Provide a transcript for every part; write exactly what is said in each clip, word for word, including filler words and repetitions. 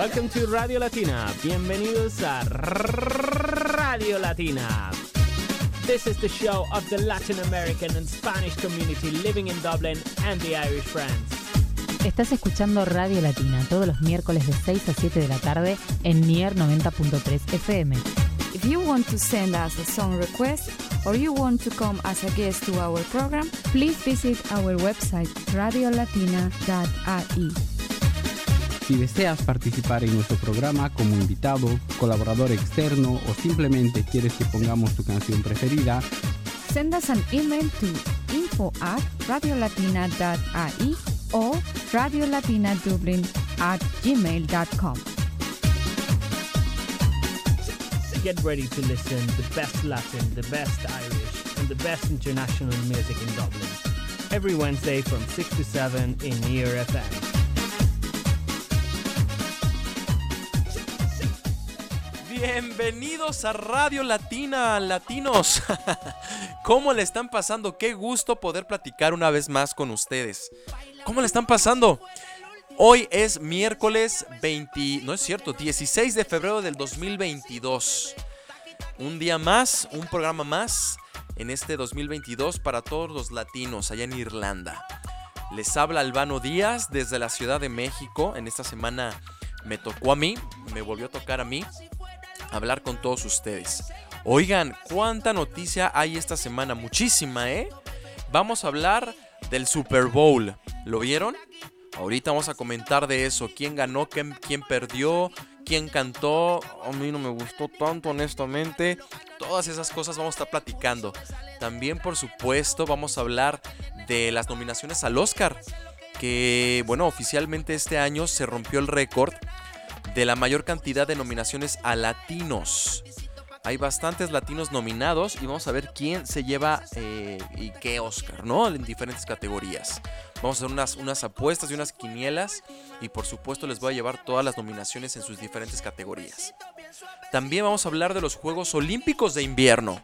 Welcome to Radio Latina. Bienvenidos a Radio Latina. This is the show of the Latin American and Spanish community living in Dublin and the Irish Friends. Estás escuchando Radio Latina todos los miércoles de seis a siete de la tarde en NEAR noventa punto tres F M. If you want to send us a song request or you want to come as a guest to our program, please visit our website radio latina punto i e. Si deseas participar en nuestro programa como invitado, colaborador externo o simplemente quieres que pongamos tu canción preferida, send us an email to info at radio latina punto i e o radio latina dublin at gmail dot com. Get ready to listen to the best Latin, the best Irish, and the best international music in Dublin. Every Wednesday from six to seven in NEAR F M. Bienvenidos a Radio Latina, latinos. ¿Cómo le están pasando? Qué gusto poder platicar una vez más con ustedes. ¿Cómo le están pasando? Hoy es miércoles veinte, no es cierto, dieciséis de febrero del dos mil veintidós. Un día más, un programa más en este dos mil veintidós para todos los latinos allá en Irlanda. Les habla Albano Díaz desde la Ciudad de México. En esta semana me tocó a mí, me volvió a tocar a mí hablar con todos ustedes. Oigan, cuánta noticia hay esta semana, muchísima, ¿eh? Vamos a hablar del Super Bowl, ¿lo vieron? Ahorita vamos a comentar de eso, quién ganó, quién, quién perdió, quién cantó. A mí no me gustó tanto, honestamente. Todas esas cosas vamos a estar platicando. También, por supuesto, vamos a hablar de las nominaciones al Oscar, que, bueno, oficialmente este año se rompió el récord de la mayor cantidad de nominaciones a latinos. Hay bastantes latinos nominados y vamos a ver quién se lleva eh, y qué Oscar, ¿no? En diferentes categorías. Vamos a hacer unas, unas apuestas y unas quinielas y por supuesto les voy a llevar todas las nominaciones en sus diferentes categorías. También vamos a hablar de los Juegos Olímpicos de Invierno.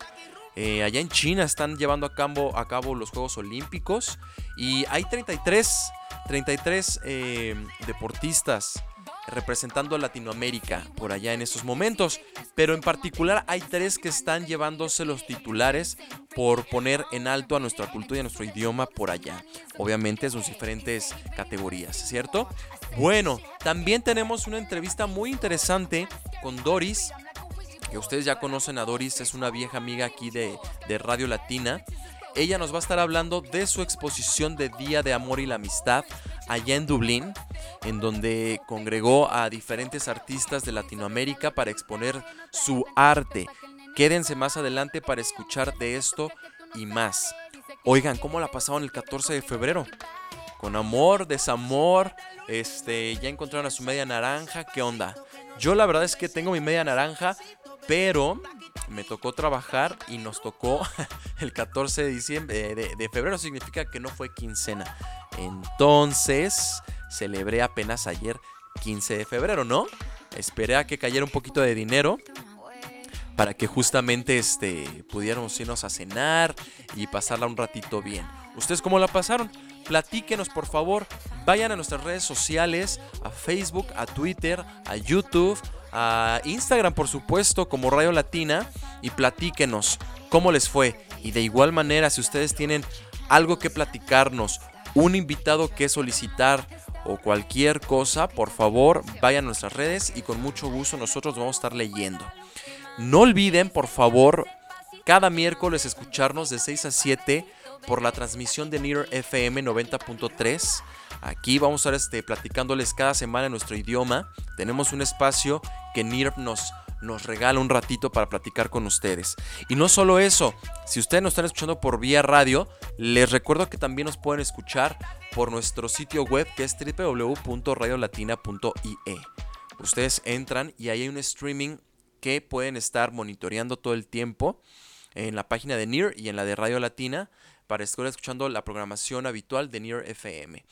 Eh, allá en China están llevando a cabo, a cabo los Juegos Olímpicos y hay treinta y tres, treinta y tres eh, deportistas representando a Latinoamérica por allá en estos momentos, pero en particular hay tres que están llevándose los titulares por poner en alto a nuestra cultura y a nuestro idioma por allá, obviamente en sus diferentes categorías, ¿cierto? Bueno, también tenemos una entrevista muy interesante con Doris, que ustedes ya conocen a Doris, es una vieja amiga aquí de, de Radio Latina. Ella nos va a estar hablando de su exposición de Día de Amor y la Amistad allá en Dublín, en donde congregó a diferentes artistas de Latinoamérica para exponer su arte. Quédense más adelante para escuchar de esto y más. Oigan, ¿cómo la pasaron el catorce de febrero? Con amor, desamor, este, ya encontraron a su media naranja, ¿qué onda? Yo la verdad es que tengo mi media naranja, pero me tocó trabajar y nos tocó el catorce de, diciembre, de, de febrero, significa que no fue quincena. Entonces, celebré apenas ayer quince de febrero, ¿no? Esperé a que cayera un poquito de dinero para que justamente este, pudiéramos irnos a cenar y pasarla un ratito bien. ¿Ustedes cómo la pasaron? Platíquenos, por favor. Vayan a nuestras redes sociales, a Facebook, a Twitter, a YouTube, a Instagram, por supuesto, como Radio Latina, y platíquenos cómo les fue. Y de igual manera, si ustedes tienen algo que platicarnos, un invitado que solicitar o cualquier cosa, por favor, vayan a nuestras redes y con mucho gusto nosotros vamos a estar leyendo. No olviden, por favor, cada miércoles escucharnos de seis a siete por la transmisión de NEAR F M noventa punto tres. Aquí vamos a estar este, platicándoles cada semana en nuestro idioma. Tenemos un espacio que NEAR nos, nos regala un ratito para platicar con ustedes. Y no solo eso, si ustedes nos están escuchando por vía radio, les recuerdo que también nos pueden escuchar por nuestro sitio web, que es doble u doble u doble u punto radio latina punto i e. Ustedes entran y ahí hay un streaming que pueden estar monitoreando todo el tiempo en la página de NEAR y en la de Radio Latina para estar escuchando la programación habitual de NEAR F M.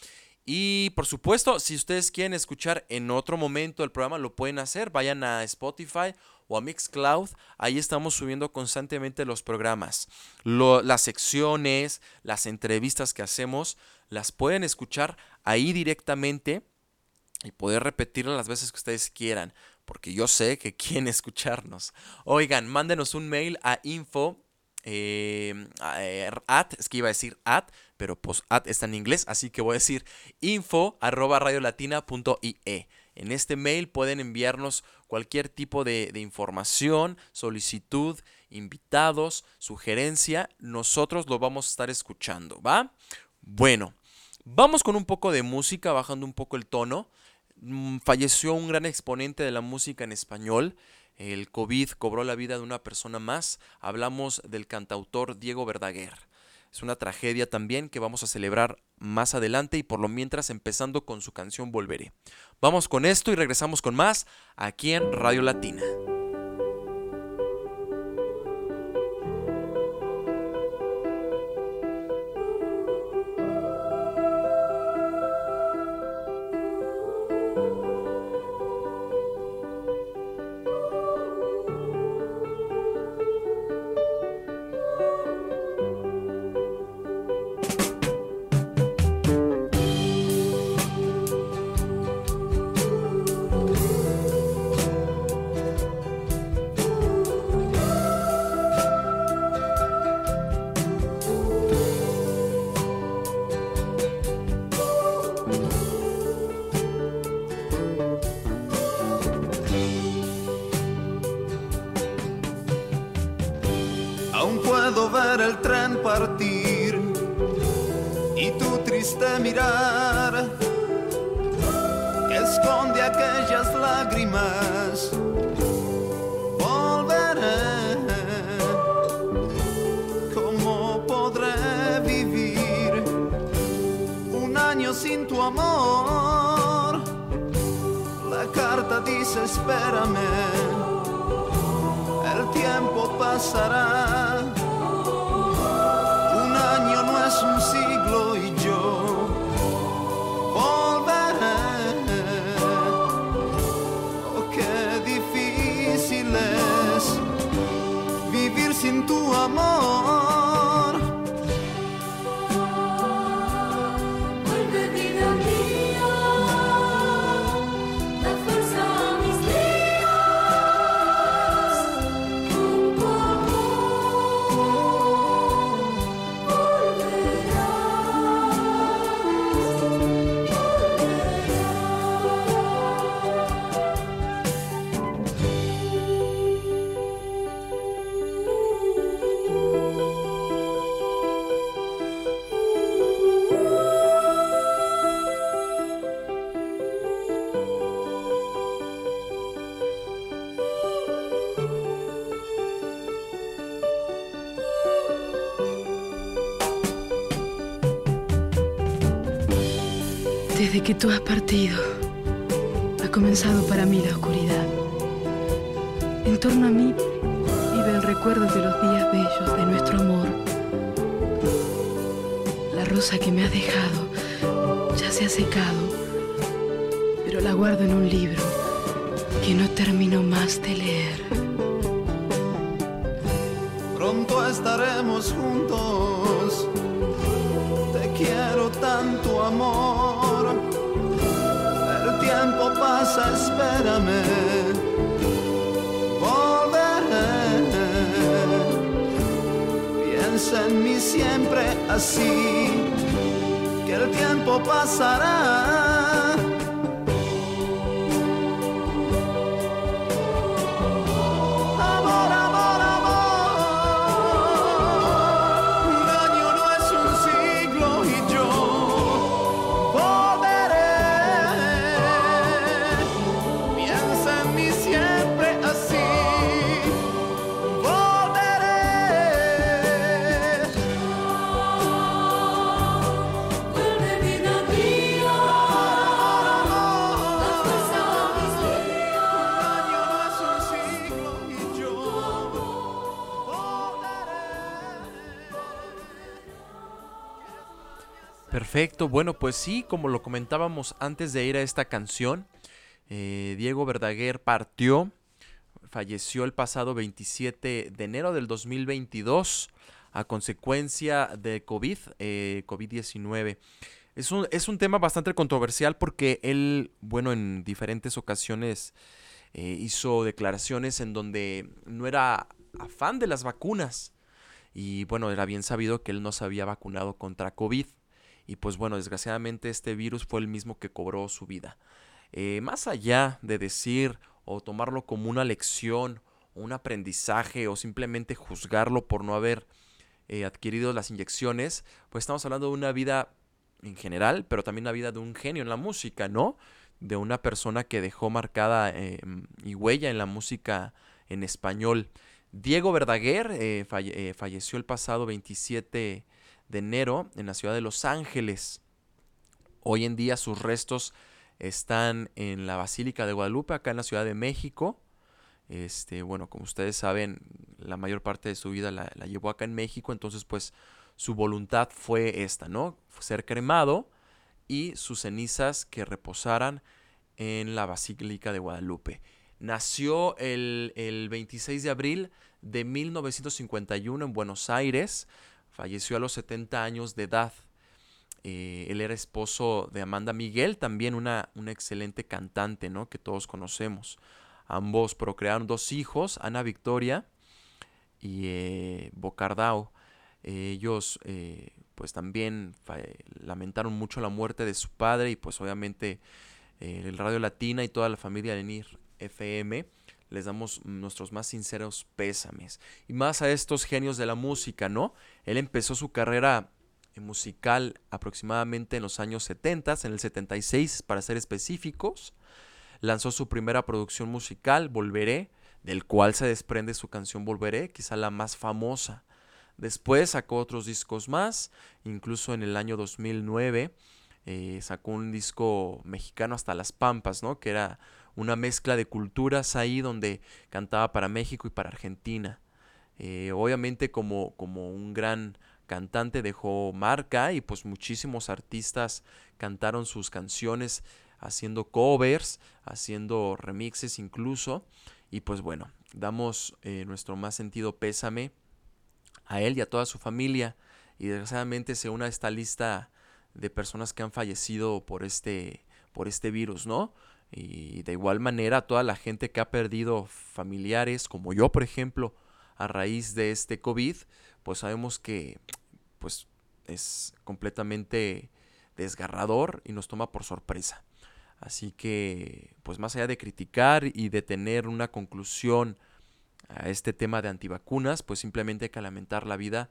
Y por supuesto, si ustedes quieren escuchar en otro momento el programa, lo pueden hacer. Vayan a Spotify o a Mixcloud. Ahí estamos subiendo constantemente los programas. Lo, las secciones, las entrevistas que hacemos, las pueden escuchar ahí directamente y poder repetirla las veces que ustedes quieran, porque yo sé que quieren escucharnos. Oigan, mándenos un mail a info eh, at, es que iba a decir at, pero pues at está en inglés, así que voy a decir info arroba radiolatina.ie. En este mail pueden enviarnos cualquier tipo de, de información, solicitud, invitados, sugerencia. Nosotros lo vamos a estar escuchando, ¿va? Bueno, vamos con un poco de música, bajando un poco el tono. Falleció un gran exponente de la música en español. El COVID cobró la vida de una persona más. Hablamos del cantautor Diego Verdaguer. Es una tragedia también que vamos a celebrar más adelante, y por lo mientras empezando con su canción Volveré. Vamos con esto y regresamos con más aquí en Radio Latina. Desde que tú has partido, ha comenzado para mí la oscuridad. En torno a mí vive el recuerdo de los días bellos de nuestro amor. La rosa que me has dejado ya se ha secado, pero la guardo en un libro que no termino más de leer. Pronto estaremos juntos, te quiero tanto, amor. Tiempo pasa, espérame, volveré. Piensa en mí siempre así, que el tiempo pasará. Perfecto, bueno, pues sí, como lo comentábamos antes de ir a esta canción, eh, Diego Verdaguer partió, falleció el pasado veintisiete de enero del dos mil veintidós a consecuencia de COVID, eh, COVID diecinueve. Es un, es un tema bastante controversial porque él, bueno, en diferentes ocasiones eh, hizo declaraciones en donde no era afán de las vacunas. Y bueno, era bien sabido que él no se había vacunado contra COVID. Y pues bueno, desgraciadamente este virus fue el mismo que cobró su vida. Eh, más allá de decir o tomarlo como una lección, un aprendizaje o simplemente juzgarlo por no haber eh, adquirido las inyecciones, pues estamos hablando de una vida en general, pero también la vida de un genio en la música, ¿no? De una persona que dejó marcada eh, y huella en la música en español. Diego Verdaguer eh, falle- eh, falleció el pasado veintisiete de enero en la ciudad de Los Ángeles. Hoy en día sus restos están en la Basílica de Guadalupe, acá en la Ciudad de México. Este, bueno, como ustedes saben, la mayor parte de su vida la, la llevó acá en México, entonces pues su voluntad fue esta, ¿no? Ser cremado y sus cenizas que reposaran en la Basílica de Guadalupe. Nació el, el veintiséis de abril de mil novecientos cincuenta y uno en Buenos Aires. Falleció a los setenta años de edad. Eh, él era esposo de Amanda Miguel, también una, una excelente cantante, ¿no? Que todos conocemos. Ambos procrearon dos hijos, Ana Victoria y eh, Bocardao. Eh, ellos eh, pues también fa- lamentaron mucho la muerte de su padre y pues obviamente eh, el Radio Latina y toda la familia de NEAR F M les damos nuestros más sinceros pésames. Y más a estos genios de la música, ¿no? Él empezó su carrera musical aproximadamente en los años setenta, en el setenta y seis para ser específicos. Lanzó su primera producción musical, Volveré, del cual se desprende su canción Volveré, quizá la más famosa. Después sacó otros discos más, incluso en el año dos mil nueve eh, sacó un disco mexicano, Hasta Las Pampas, ¿no? Que era una mezcla de culturas ahí donde cantaba para México y para Argentina. Eh, obviamente como, como un gran cantante dejó marca y pues muchísimos artistas cantaron sus canciones haciendo covers, haciendo remixes incluso. Y pues bueno, damos eh, nuestro más sentido pésame a él y a toda su familia. Y desgraciadamente se une a esta lista de personas que han fallecido por este, por este virus, ¿no? Y de igual manera toda la gente que ha perdido familiares, como yo por ejemplo, a raíz de este COVID, pues sabemos que pues, es completamente desgarrador y nos toma por sorpresa. Así que pues más allá de criticar y de tener una conclusión a este tema de antivacunas, pues simplemente hay que lamentar la vida,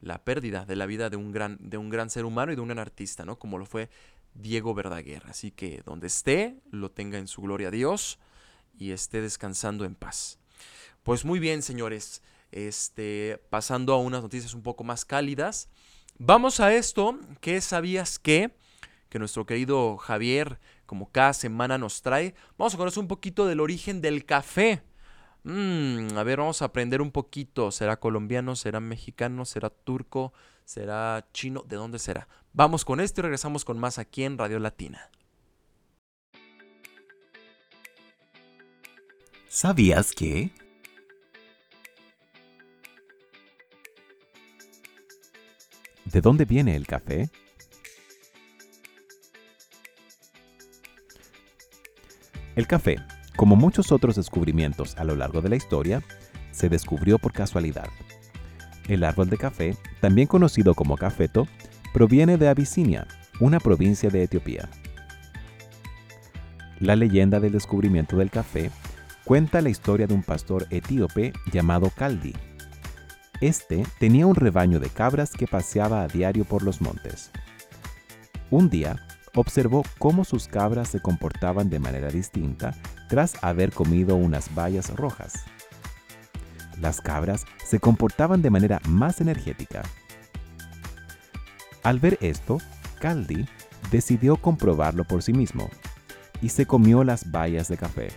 la pérdida de la vida de un gran, de un gran ser humano y de un gran artista, ¿no? Como lo fue Diego Verdaguer. Así que donde esté, lo tenga en su gloria Dios y esté descansando en paz. Pues muy bien, señores, este, pasando a unas noticias un poco más cálidas, vamos a esto que sabías que, que nuestro querido Javier, como cada semana nos trae, vamos a conocer un poquito del origen del café. Mm, a ver, vamos a aprender un poquito, ¿será colombiano, será mexicano, será turco, será chino? ¿De dónde será? Vamos con esto y regresamos con más aquí en Radio Latina. ¿Sabías que? ¿De dónde viene el café? El café, como muchos otros descubrimientos a lo largo de la historia, se descubrió por casualidad. El árbol de café, también conocido como cafeto, proviene de Abisinia, una provincia de Etiopía. La leyenda del descubrimiento del café cuenta la historia de un pastor etíope llamado Kaldi. Este tenía un rebaño de cabras que paseaba a diario por los montes. Un día, observó cómo sus cabras se comportaban de manera distinta tras haber comido unas bayas rojas. Las cabras se comportaban de manera más energética. Al ver esto, Kaldi decidió comprobarlo por sí mismo y se comió las bayas de café.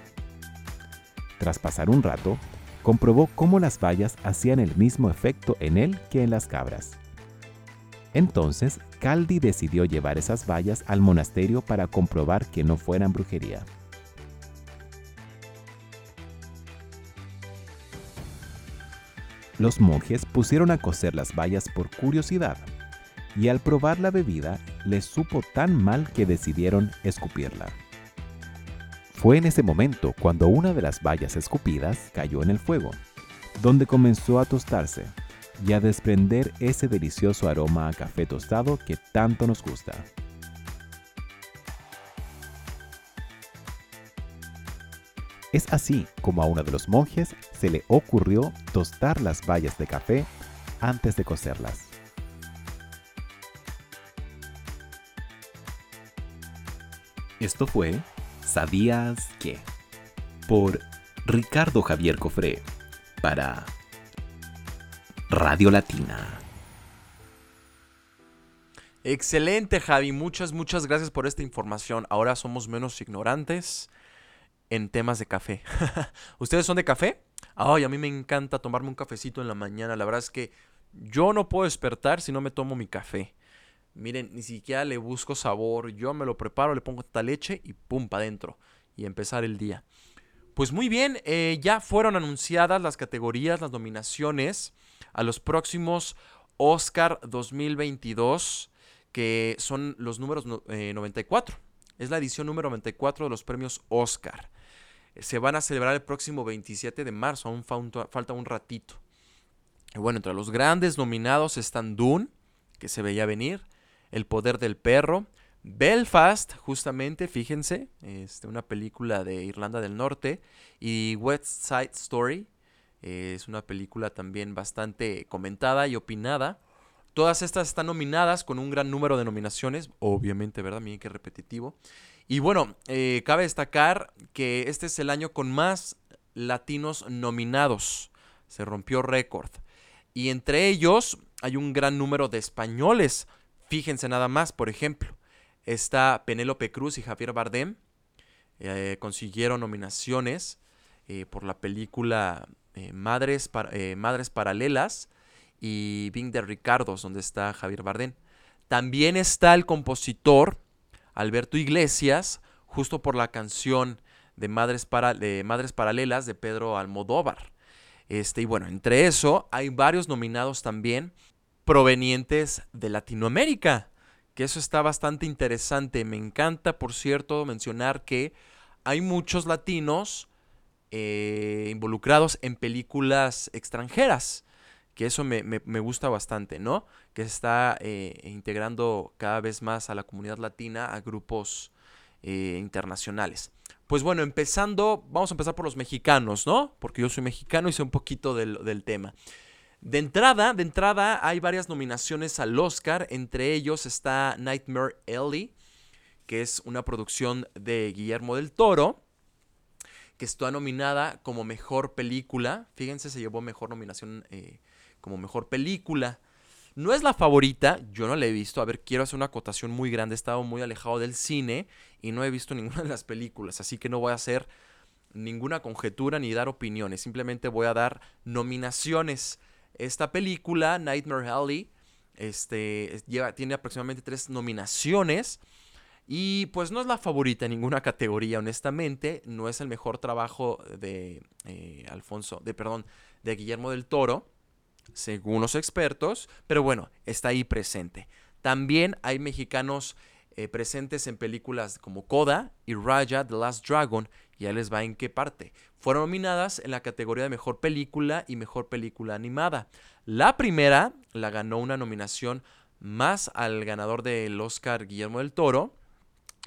Tras pasar un rato, comprobó cómo las bayas hacían el mismo efecto en él que en las cabras. Entonces, Kaldi decidió llevar esas bayas al monasterio para comprobar que no fueran brujería. Los monjes pusieron a cocer las bayas por curiosidad, y al probar la bebida, les supo tan mal que decidieron escupirla. Fue en ese momento cuando una de las bayas escupidas cayó en el fuego, donde comenzó a tostarse y a desprender ese delicioso aroma a café tostado que tanto nos gusta. Es así como a uno de los monjes se le ocurrió tostar las bayas de café antes de cocerlas. Esto fue ¿Sabías qué? Por Ricardo Javier Cofré para Radio Latina. Excelente, Javi, muchas, muchas gracias por esta información. Ahora somos menos ignorantes en temas de café. ¿Ustedes son de café? Ay, a mí me encanta tomarme un cafecito en la mañana. La verdad es que yo no puedo despertar si no me tomo mi café. Miren, ni siquiera le busco sabor. Yo me lo preparo, le pongo esta leche y pum, para adentro. Y empezar el día. Pues muy bien, eh, ya fueron anunciadas las categorías, las nominaciones a los próximos Oscar dos mil veintidós, que son los números eh, noventa y cuatro. Es la edición número noventa y cuatro de los premios Oscar. Se van a celebrar el próximo veintisiete de marzo, aún falta un ratito. Y bueno, entre los grandes nominados están Dune, que se veía venir, El Poder del Perro, Belfast, justamente, fíjense, este, una película de Irlanda del Norte, y West Side Story, eh, es una película también bastante comentada y opinada. Todas estas están nominadas con un gran número de nominaciones, obviamente, ¿verdad? Miren qué repetitivo. Y bueno, eh, cabe destacar que este es el año con más latinos nominados. Se rompió récord. Y entre ellos hay un gran número de españoles. Fíjense nada más, por ejemplo, está Penélope Cruz y Javier Bardem. Eh, consiguieron nominaciones eh, por la película eh, Madres, Par- eh, Madres Paralelas. Y Ving de Ricardos, donde está Javier Bardem. También está el compositor Alberto Iglesias, justo por la canción de Madres, para, de Madres Paralelas de Pedro Almodóvar. Este, y bueno, entre eso hay varios nominados también provenientes de Latinoamérica, que eso está bastante interesante. Me encanta, por cierto, mencionar que hay muchos latinos eh, involucrados en películas extranjeras. Que eso me, me, me gusta bastante, ¿no? Que se está eh, integrando cada vez más a la comunidad latina, a grupos eh, internacionales. Pues bueno, empezando, vamos a empezar por los mexicanos, ¿no? Porque yo soy mexicano y sé un poquito del, del tema. De entrada, de entrada hay varias nominaciones al Oscar. Entre ellos está Nightmare Alley, que es una producción de Guillermo del Toro, que está nominada como mejor película. Fíjense, se llevó mejor nominación eh, como mejor película. No es la favorita, yo no la he visto. A ver, quiero hacer una acotación muy grande. He estado muy alejado del cine y no he visto ninguna de las películas, así que no voy a hacer ninguna conjetura ni dar opiniones. Simplemente voy a dar nominaciones. Esta película, Nightmare Alley, este, lleva, tiene aproximadamente tres nominaciones. Y pues no es la favorita en ninguna categoría, honestamente. No es el mejor trabajo de eh, Alfonso, de perdón, de Guillermo del Toro, según los expertos. Pero bueno, está ahí presente. También hay mexicanos eh, presentes en películas como Coda y Raya and the Last Dragon. Ya les va en qué parte. Fueron nominadas en la categoría de mejor película y mejor película animada. La primera la ganó una nominación más al ganador del Oscar Guillermo del Toro,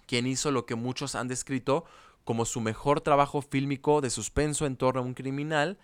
quien hizo lo que muchos han descrito como su mejor trabajo fílmico de suspenso en torno a un criminal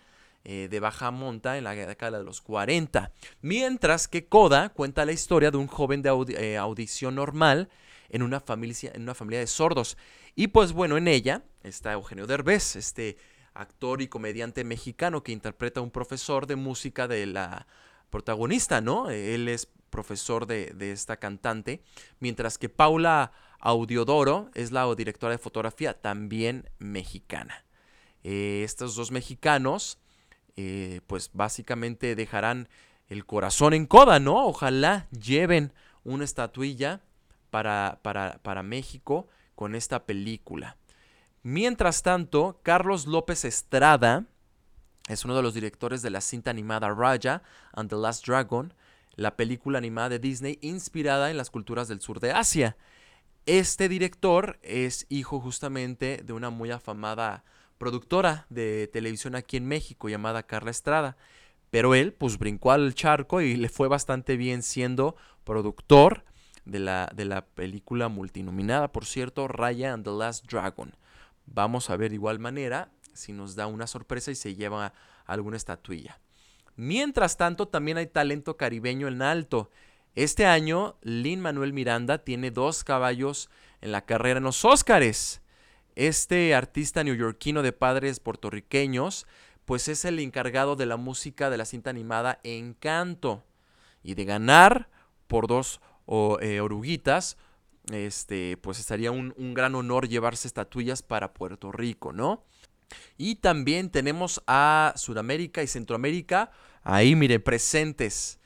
eh, de baja monta en la década de los cuarenta. Mientras que Coda cuenta la historia de un joven de aud- eh, audición normal en una, familia, en una familia de sordos. Y pues bueno, en ella está Eugenio Derbez, este actor y comediante mexicano que interpreta a un profesor de música de la protagonista, ¿no? Él es profesor de, de esta cantante, mientras que Paula Huidobro es la directora de fotografía, también mexicana. Eh, estos dos mexicanos, eh, pues básicamente dejarán el corazón en Coda, ¿no? Ojalá lleven una estatuilla para, para, para México con esta película. Mientras tanto, Carlos López Estrada es uno de los directores de la cinta animada Raya and the Last Dragon, la película animada de Disney inspirada en las culturas del sur de Asia. Este director es hijo justamente de una muy afamada productora de televisión aquí en México llamada Carla Estrada, pero él pues brincó al charco y le fue bastante bien siendo productor de la, de la película multinominada, por cierto, Raya and the Last Dragon. Vamos a ver de igual manera si nos da una sorpresa y se lleva alguna estatuilla. Mientras tanto, también hay talento caribeño en alto. Este año, Lin-Manuel Miranda tiene dos caballos en la carrera en los Óscares. Este artista neoyorquino de padres puertorriqueños, pues es el encargado de la música de la cinta animada Encanto. Y de ganar por dos oh, eh, oruguitas, este, pues estaría un, un gran honor llevarse estatuillas para Puerto Rico, ¿no? Y también tenemos a Sudamérica y Centroamérica ahí, mire, presentes.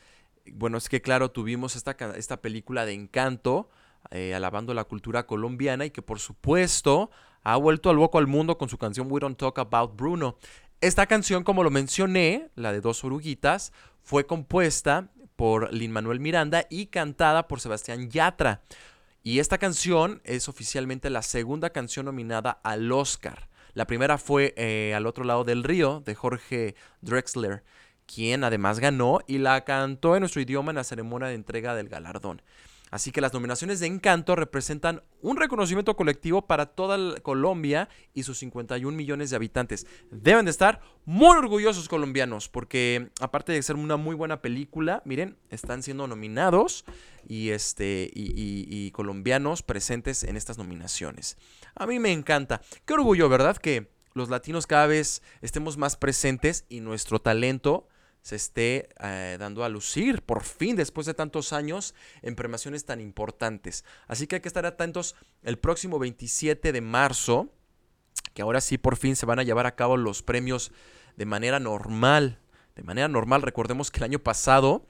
Bueno, es que claro, tuvimos esta, esta película de Encanto, eh, alabando la cultura colombiana, y que por supuesto ha vuelto loco al mundo con su canción We Don't Talk About Bruno. Esta canción, como lo mencioné, la de Dos Oruguitas, fue compuesta por Lin-Manuel Miranda y cantada por Sebastián Yatra. Y esta canción es oficialmente la segunda canción nominada al Oscar. La primera fue eh, Al Otro Lado del Río, de Jorge Drexler, quien además ganó y la cantó en nuestro idioma en la ceremonia de entrega del galardón. Así que las nominaciones de Encanto representan un reconocimiento colectivo para toda Colombia y sus cincuenta y un millones de habitantes. Deben de estar muy orgullosos colombianos, porque aparte de ser una muy buena película, miren, están siendo nominados y, este, y, y, y colombianos presentes en estas nominaciones. A mí me encanta. Qué orgullo, ¿verdad? Que los latinos cada vez estemos más presentes y nuestro talento se esté eh, dando a lucir por fin después de tantos años en premiaciones tan importantes. Así que hay que estar atentos el próximo veintisiete de marzo, que ahora sí por fin se van a llevar a cabo los premios de manera normal. De manera normal, recordemos que el año pasado,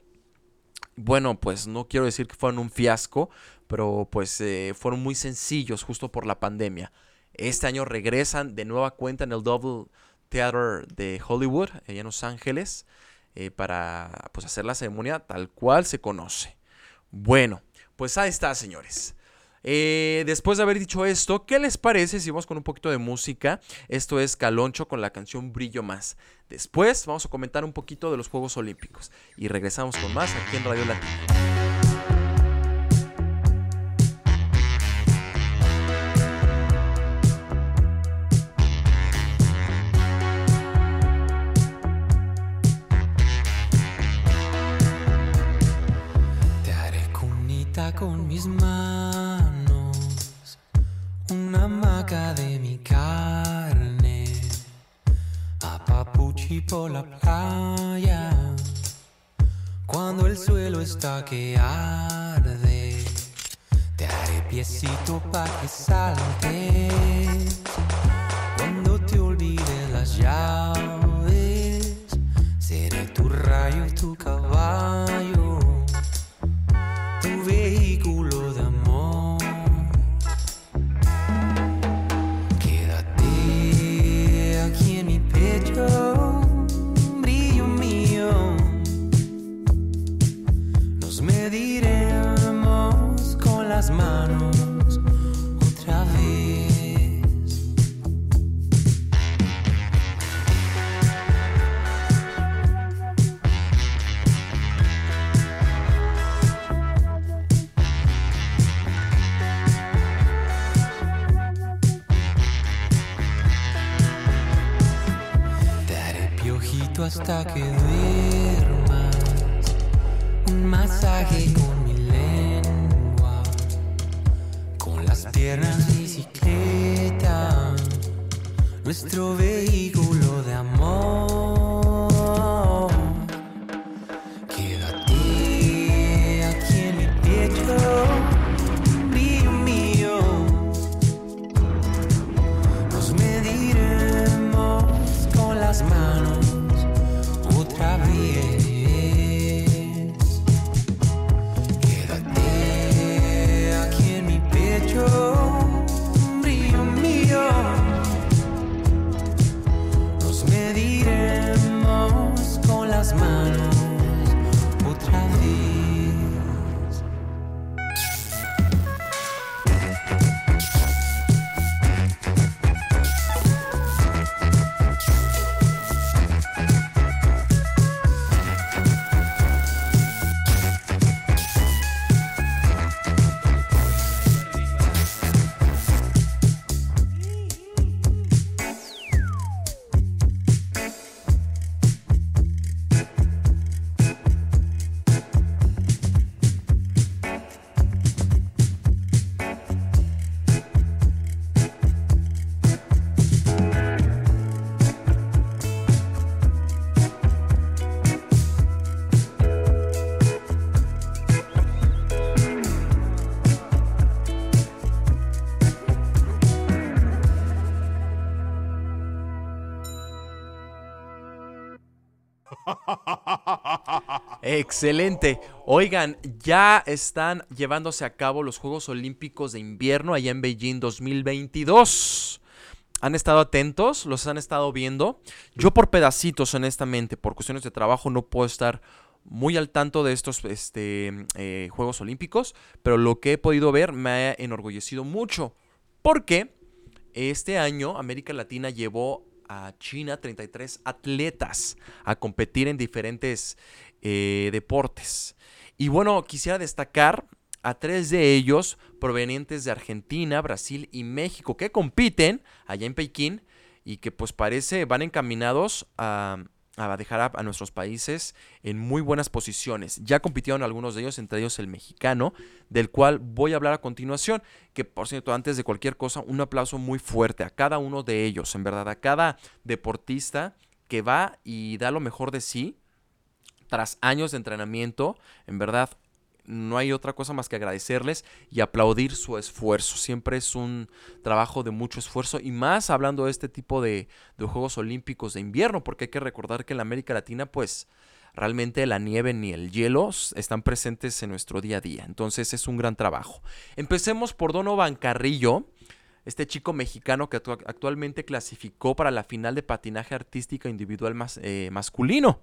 bueno, pues no quiero decir que fueron un fiasco, pero pues eh, fueron muy sencillos justo por la pandemia. Este año regresan de nueva cuenta en el Double Theater de Hollywood, allá en Los Ángeles. Eh, para pues hacer la ceremonia tal cual se conoce. Bueno, pues ahí está, señores. Eh, después de haber dicho esto, ¿qué les parece si vamos con un poquito de música? Esto es Caloncho con la canción Brillo Más. Después vamos a comentar un poquito de los Juegos Olímpicos y regresamos con más aquí en Radio Latina. Con mis manos, una hamaca de mi carne, a papuchi por la playa, cuando el suelo está que arde, te haré piecito pa' que saltes, cuando te olvides las llaves, seré tu rayo, tu caballo. Manos otra vez. Te haré piojito hasta que duermas, un masaje con piernas, bicicleta, nuestro vehículo de amor. Quédate aquí en mi pecho, brillo mío. Nos mediremos con las manos otra vez. Brillo mío, nos mediremos con las manos otra vez. Excelente. Oigan, ya están llevándose a cabo los Juegos Olímpicos de Invierno allá en Beijing dos mil veintidós. ¿Han estado atentos? ¿Los han estado viendo? Yo por pedacitos, honestamente, por cuestiones de trabajo, no puedo estar muy al tanto de estos este, eh, Juegos Olímpicos, pero lo que he podido ver me ha enorgullecido mucho, porque este año América Latina llevó a China treinta y tres atletas a competir en diferentes eh, deportes. Y bueno, quisiera destacar a tres de ellos provenientes de Argentina, Brasil y México, que compiten allá en Pekín y que pues parece van encaminados a, a dejar a, a nuestros países en muy buenas posiciones. Ya compitieron algunos de ellos, entre ellos el mexicano, del cual voy a hablar a continuación, que por cierto, antes de cualquier cosa, un aplauso muy fuerte a cada uno de ellos, en verdad, a cada deportista que va y da lo mejor de sí tras años de entrenamiento, en verdad. No hay otra cosa más que agradecerles y aplaudir su esfuerzo. Siempre es un trabajo de mucho esfuerzo, y más hablando de este tipo de, de Juegos Olímpicos de Invierno, porque hay que recordar que en la América Latina, pues, realmente la nieve ni el hielo están presentes en nuestro día a día. Entonces es un gran trabajo. Empecemos por Donovan Carrillo, este chico mexicano que actualmente clasificó para la final de patinaje artístico individual mas, eh, masculino.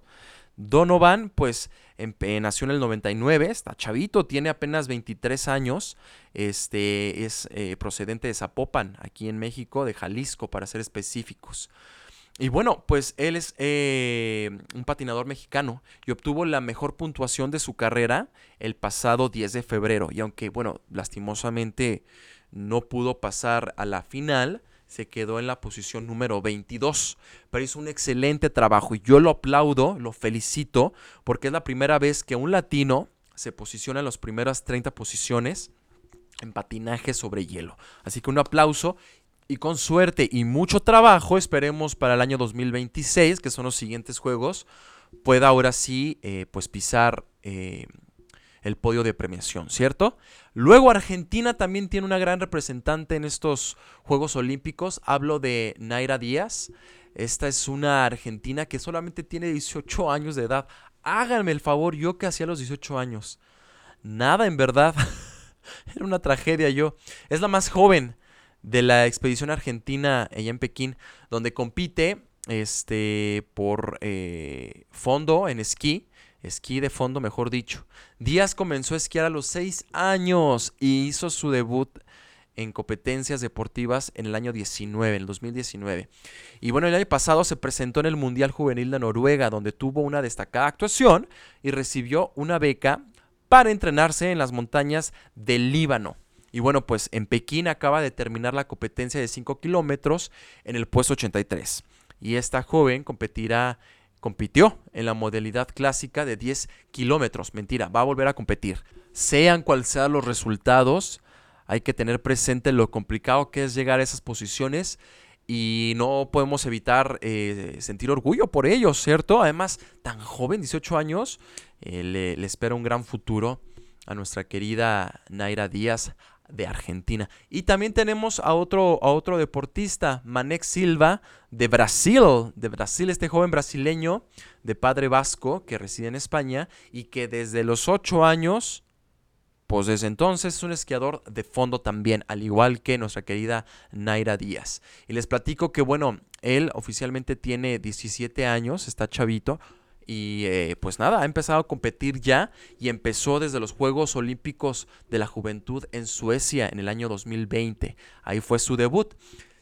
Donovan, pues, en, eh, nació en el noventa y nueve, está chavito, tiene apenas veintitrés años, este, es eh, procedente de Zapopan, aquí en México, de Jalisco, para ser específicos. Y bueno, pues él es eh, un patinador mexicano y obtuvo la mejor puntuación de su carrera el pasado diez de febrero. Y aunque, bueno, lastimosamente no pudo pasar a la final, se quedó en la posición número veintidós, pero hizo un excelente trabajo y yo lo aplaudo, lo felicito, porque es la primera vez que un latino se posiciona en las primeras treinta posiciones en patinaje sobre hielo. Así que un aplauso, y con suerte y mucho trabajo, esperemos para el año dos mil veintiséis, que son los siguientes juegos, pueda ahora sí eh, pues pisar eh, el podio de premiación, ¿cierto? Luego Argentina también tiene una gran representante en estos Juegos Olímpicos. Hablo de Naira Díaz. Esta es una argentina que solamente tiene dieciocho años de edad. Háganme el favor, yo que hacía los dieciocho años. Nada, en verdad. Era una tragedia yo. Es la más joven de la expedición argentina allá en Pekín, donde compite este, por eh, fondo en esquí. Esquí de fondo, mejor dicho. Díaz comenzó a esquiar a los seis años y hizo su debut en competencias deportivas en el año diecinueve, en el dos mil diecinueve. Y bueno, el año pasado se presentó en el Mundial Juvenil de Noruega, donde tuvo una destacada actuación y recibió una beca para entrenarse en las montañas del Líbano. Y bueno, pues en Pekín acaba de terminar la competencia de cinco kilómetros en el puesto ochenta y tres. Y esta joven competirá Compitió en la modalidad clásica de diez kilómetros. Mentira, va a volver a competir. Sean cuales sean los resultados, hay que tener presente lo complicado que es llegar a esas posiciones y no podemos evitar eh, sentir orgullo por ellos, ¿cierto? Además, tan joven, dieciocho años, eh, le, le espera un gran futuro a nuestra querida Naira Díaz de Argentina. Y también tenemos a otro, a otro deportista, Manek Silva, de Brasil, de Brasil, este joven brasileño de padre vasco que reside en España y que desde los ocho años, pues desde entonces es un esquiador de fondo también, al igual que nuestra querida Naira Díaz. Y les platico que, bueno, él oficialmente tiene diecisiete años, está chavito. Y eh, pues nada, ha empezado a competir ya y empezó desde los Juegos Olímpicos de la Juventud en Suecia en el año dos mil veinte. Ahí fue su debut.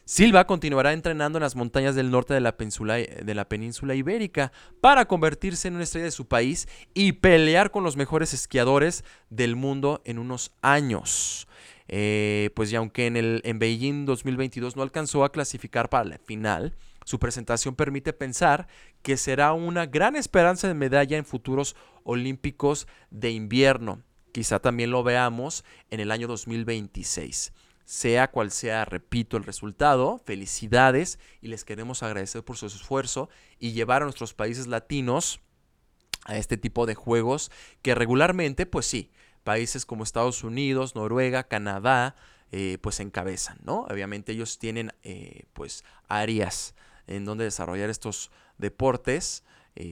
Silva continuará entrenando en las montañas del norte de la península, de la península ibérica para convertirse en una estrella de su país y pelear con los mejores esquiadores del mundo en unos años. Eh, pues ya aunque en, el, en Beijing dos mil veintidós no alcanzó a clasificar para la final, su presentación permite pensar que será una gran esperanza de medalla en futuros Olímpicos de Invierno. Quizá también lo veamos en el año dos mil veintiséis. Sea cual sea, repito, el resultado, felicidades y les queremos agradecer por su esfuerzo y llevar a nuestros países latinos a este tipo de juegos que regularmente, pues sí, países como Estados Unidos, Noruega, Canadá, eh, pues encabezan, ¿no? Obviamente ellos tienen eh, pues áreas en donde desarrollar estos deportes eh,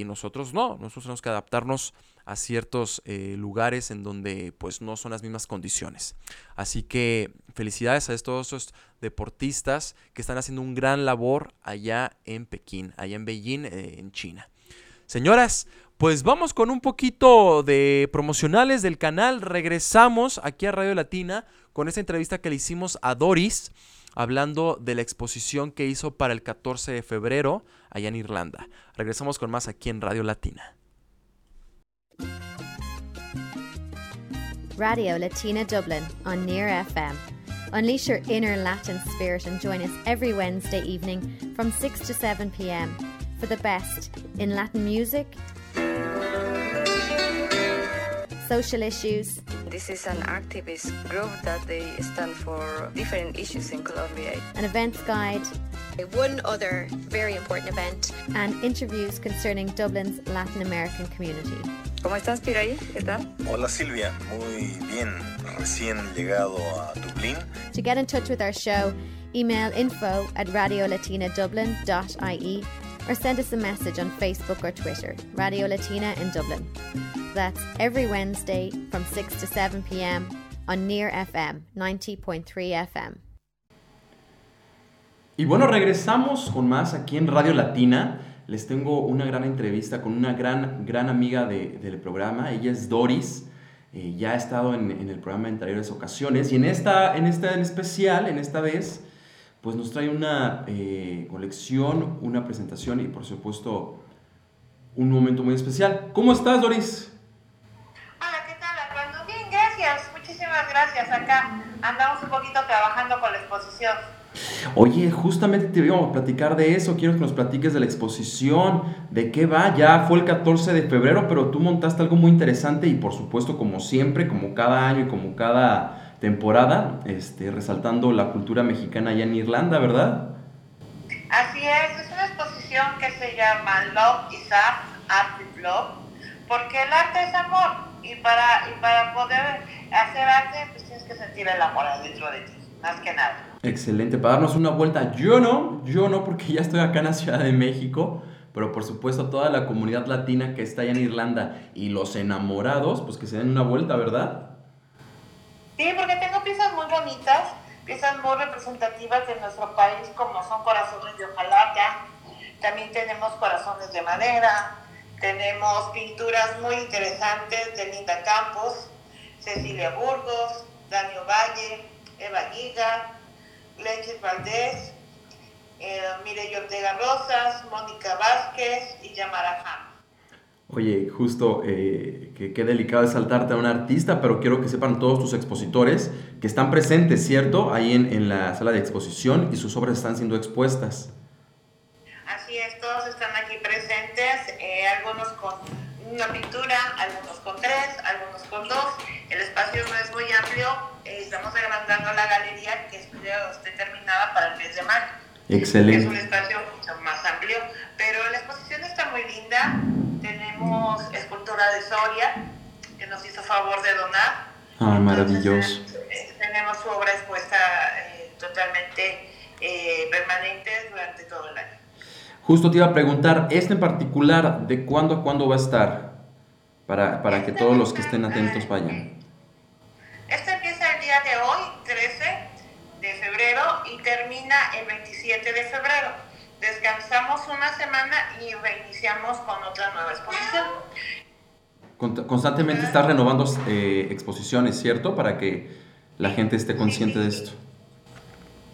y nosotros no, nosotros tenemos que adaptarnos a ciertos eh, lugares en donde pues no son las mismas condiciones. Así que felicidades a todos estos deportistas que están haciendo un gran labor allá en Pekín, allá en Beijing, eh, en China. Señoras, pues vamos con un poquito de promocionales del canal. Regresamos aquí a Radio Latina con esta entrevista que le hicimos a Doris, hablando de la exposición que hizo para el catorce de febrero allá en Irlanda. Regresamos con más aquí en Radio Latina. Radio Latina Dublin on NEAR F M. Unleash your inner Latin spirit and join us every Wednesday evening from six to seven p.m. for the best in Latin music, social issues. This is an activist group that they stand for different issues in Colombia. An events guide. One other very important event. And interviews concerning Dublin's Latin American community. ¿Cómo estás, Piraí? ¿Qué tal? Hola, Silvia. Muy bien. Recién llegado a Dublín. To get in touch with our show, email info at radio latina dublin dot i e or send us a message on Facebook or Twitter, Radio Latina in Dublin. That's every Wednesday from six to seven p.m. on NEAR F M, noventa punto tres F M. Y bueno, regresamos con más aquí en Radio Latina. Les tengo una gran entrevista con una gran, gran amiga de, del programa. Ella es Doris. Eh, ya ha estado en, en el programa en anteriores ocasiones. Y en esta, en esta en especial, en esta vez, pues nos trae una eh, colección, una presentación y por supuesto un momento muy especial. ¿Cómo estás, Doris? Hola, ¿qué tal, Albano? Bien, gracias. Muchísimas gracias. Acá andamos un poquito trabajando con la exposición. Oye, justamente te íbamos a platicar de eso. Quiero que nos platiques de la exposición, de qué va. Ya fue el catorce de febrero, pero tú montaste algo muy interesante y por supuesto, como siempre, como cada año y como cada temporada, este, resaltando la cultura mexicana allá en Irlanda, ¿verdad? Así es, es una exposición que se llama Love is Art, Art is Love, porque el arte es amor y para, y para poder hacer arte pues tienes que sentir el amor adentro de ti, más que nada. Excelente, para darnos una vuelta, yo no, yo no porque ya estoy acá en la Ciudad de México, pero por supuesto toda la comunidad latina que está allá en Irlanda y los enamorados, pues que se den una vuelta, ¿verdad? Sí, porque tengo piezas muy bonitas, piezas muy representativas de nuestro país, como son corazones de hojalata, también tenemos corazones de madera, tenemos pinturas muy interesantes de Linda Campos, Cecilia Burgos, Daniel Valle, Eva Guiga, Lechis Valdés, eh, Mireya Ortega Rosas, Mónica Vázquez y Yamara Ham. Oye, justo, eh, que qué delicado es saltarte a un artista, pero quiero que sepan todos tus expositores que están presentes, ¿cierto? Ahí en, en la sala de exposición y sus obras están siendo expuestas. Así es, todos están aquí presentes, eh, algunos con una pintura, algunos con tres, algunos con dos. El espacio no es muy amplio, eh, estamos agrandando la galería que esté terminada para el mes de mayo. Excelente. Es un espacio mucho más amplio, pero la exposición está muy linda. Tenemos escultura de Soria, que nos hizo favor de donar. Ah, maravilloso. Entonces, tenemos su obra expuesta eh, totalmente eh, permanente durante todo el año. Justo te iba a preguntar, ¿este en particular de cuándo a cuándo va a estar? Para, para este que todos los que estén atentos vayan. Esta empieza el día de hoy, trece de febrero, y termina el veintisiete de febrero. Descansamos una semana y reiniciamos con otra nueva exposición. Constantemente estás renovando eh, exposiciones, ¿cierto? Para que la gente esté consciente sí, sí, de esto.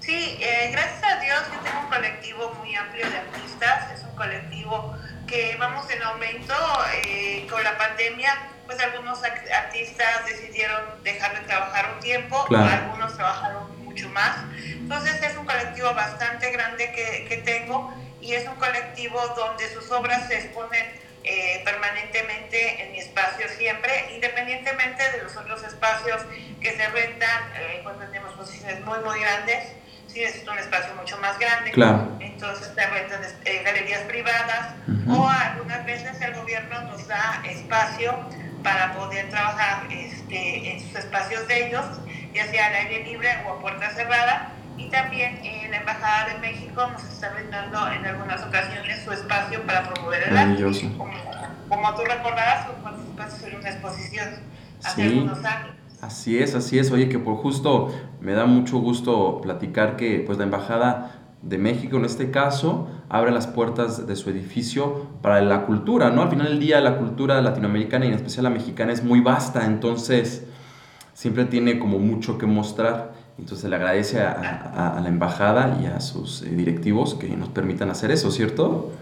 Sí, eh, gracias a Dios que tengo un colectivo muy amplio de artistas. Es un colectivo que vamos en aumento. Eh, con la pandemia, pues algunos artistas decidieron dejar de trabajar un tiempo, claro. Algunos trabajaron mucho más. Entonces es un colectivo bastante grande que, que tengo y es un colectivo donde sus obras se exponen eh, permanentemente en mi espacio siempre, independientemente de los otros espacios que se rentan, eh, cuando tenemos posiciones muy muy grandes, sí es un espacio mucho más grande, claro. Entonces se rentan eh, galerías privadas, uh-huh. O algunas veces el gobierno nos da espacio para poder trabajar este, en sus espacios de ellos, ya sea al aire libre o a puerta cerrada, y también eh, la Embajada de México nos está brindando en algunas ocasiones su espacio para promover el arte. maravilloso. Y como, como tú recordarás, sus participaciones en una exposición hace sí. algunos años. Así es, así es. Oye, que por justo me da mucho gusto platicar que pues la Embajada de México, en este caso, abre las puertas de su edificio para la cultura, ¿no? Al final del día, la cultura latinoamericana y en especial la mexicana es muy vasta, entonces siempre tiene como mucho que mostrar. Entonces le agradece a, a, a la embajada y a sus eh, directivos que nos permitan hacer eso, ¿cierto?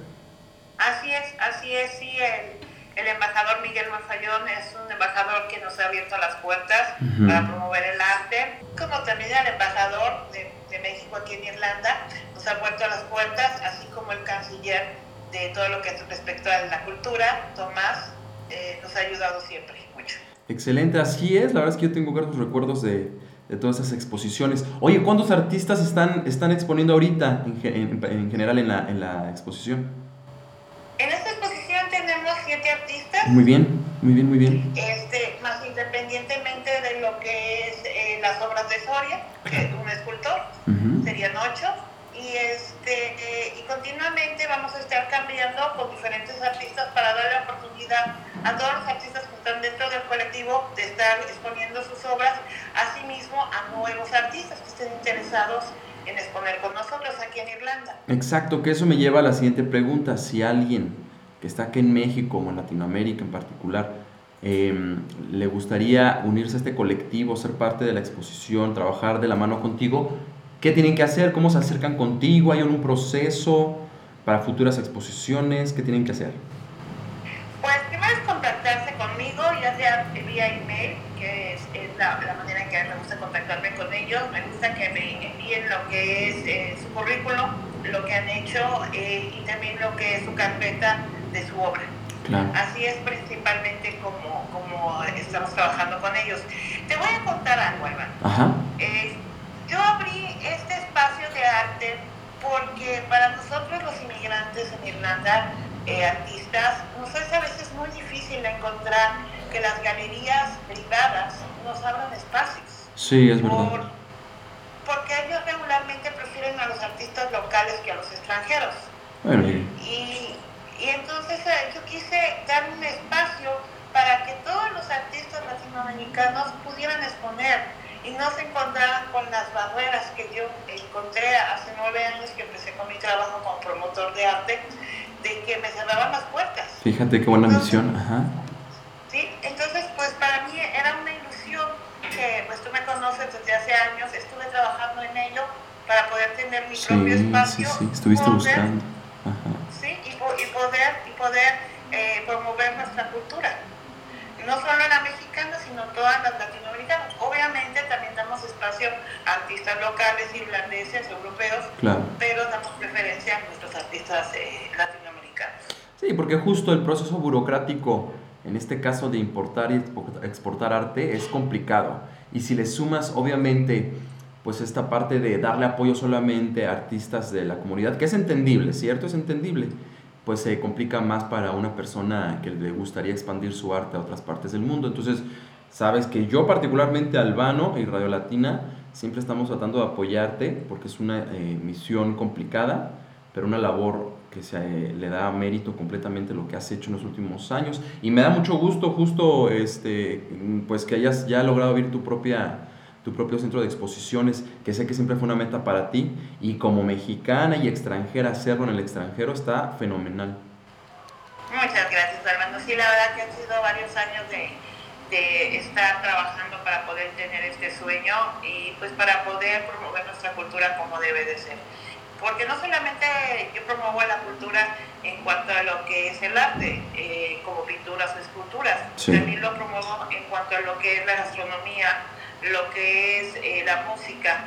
Así es, así es, sí. El, el embajador Miguel Mazayón es un embajador que nos ha abierto las puertas uh-huh. para promover el arte, como también el embajador de, de México aquí en Irlanda nos ha abierto las puertas, así como el canciller de todo lo que respecto a la cultura, Tomás, eh, nos ha ayudado siempre mucho. Excelente, así es. La verdad es que yo tengo grandes recuerdos de, de todas esas exposiciones. Oye, ¿cuántos artistas están, están exponiendo ahorita en, en, en general en la, en la exposición? En esta exposición tenemos siete artistas. Muy bien, muy bien, muy bien. Este, más independientemente de lo que es eh, las obras de Soria, que es un escultor, uh-huh. serían ocho. Y, este, eh, y continuamente vamos a estar cambiando con diferentes artistas para darle oportunidad a todos los artistas que están dentro del colectivo de estar exponiendo sus obras, asimismo a nuevos artistas que estén interesados en exponer con nosotros aquí en Irlanda. Exacto, que eso me lleva a la siguiente pregunta. Si alguien que está aquí en México o en Latinoamérica en particular eh, le gustaría unirse a este colectivo, ser parte de la exposición, trabajar de la mano contigo, ¿qué tienen que hacer? ¿Cómo se acercan contigo? ¿Hay un proceso para futuras exposiciones? ¿Qué tienen que hacer? Pues primero es contactarse conmigo, ya sea vía email, que es, es la, la manera en que me gusta contactarme con ellos. Me gusta que me envíen lo que es eh, su currículum, lo que han hecho eh, y también lo que es su carpeta de su obra. Claro. Así es principalmente como, como estamos trabajando con ellos. Te voy a contar algo, Iván. Ajá. Eh, Yo abrí este espacio de arte porque para nosotros los inmigrantes en Irlanda, eh, artistas, nos es a veces muy difícil encontrar que las galerías privadas nos abran espacios. Sí, es verdad. Por, porque ellos regularmente prefieren a los artistas locales que a los extranjeros. Bueno. Y, y entonces eh, yo quise dar un espacio para que todos los artistas latinoamericanos pudieran exponer y no se encontraban con las barreras que yo encontré hace nueve años que empecé con mi trabajo como promotor de arte, de que me cerraban las puertas. Fíjate qué buena misión. Ajá. Sí, entonces pues para mí era una ilusión que pues tú me conoces desde hace años, estuve trabajando en ello para poder tener mi sí, propio espacio. Sí, sí, estuviste poder, buscando. Ajá. Sí, y, y poder, y poder eh, promover nuestra cultura. No solo la mexicana, sino todas las latinoamericanas. Obviamente también damos espacio a artistas locales, irlandeses, europeos, claro. pero damos preferencia a nuestros artistas eh, latinoamericanos. Sí, porque justo el proceso burocrático, en este caso de importar y exportar arte, es complicado. Y si le sumas, obviamente, pues esta parte de darle apoyo solamente a artistas de la comunidad, que es entendible, ¿cierto? Es entendible. Pues se eh, complica más para una persona que le gustaría expandir su arte a otras partes del mundo. Entonces, sabes que yo particularmente, Albano y Radio Latina, siempre estamos tratando de apoyarte porque es una eh, misión complicada, pero una labor que se, eh, le da mérito completamente lo que has hecho en los últimos años. Y me da mucho gusto justo este, pues que hayas ya logrado abrir tu propia... tu propio centro de exposiciones, que sé que siempre fue una meta para ti, y como mexicana y extranjera, hacerlo en el extranjero está fenomenal. Muchas gracias, Armando. Sí, la verdad que han sido varios años de, de estar trabajando para poder tener este sueño y pues para poder promover nuestra cultura como debe de ser. Porque no solamente yo promuevo la cultura en cuanto a lo que es el arte, eh, como pinturas o esculturas, sí. también lo promuevo en cuanto a lo que es la gastronomía, lo que es eh, la música,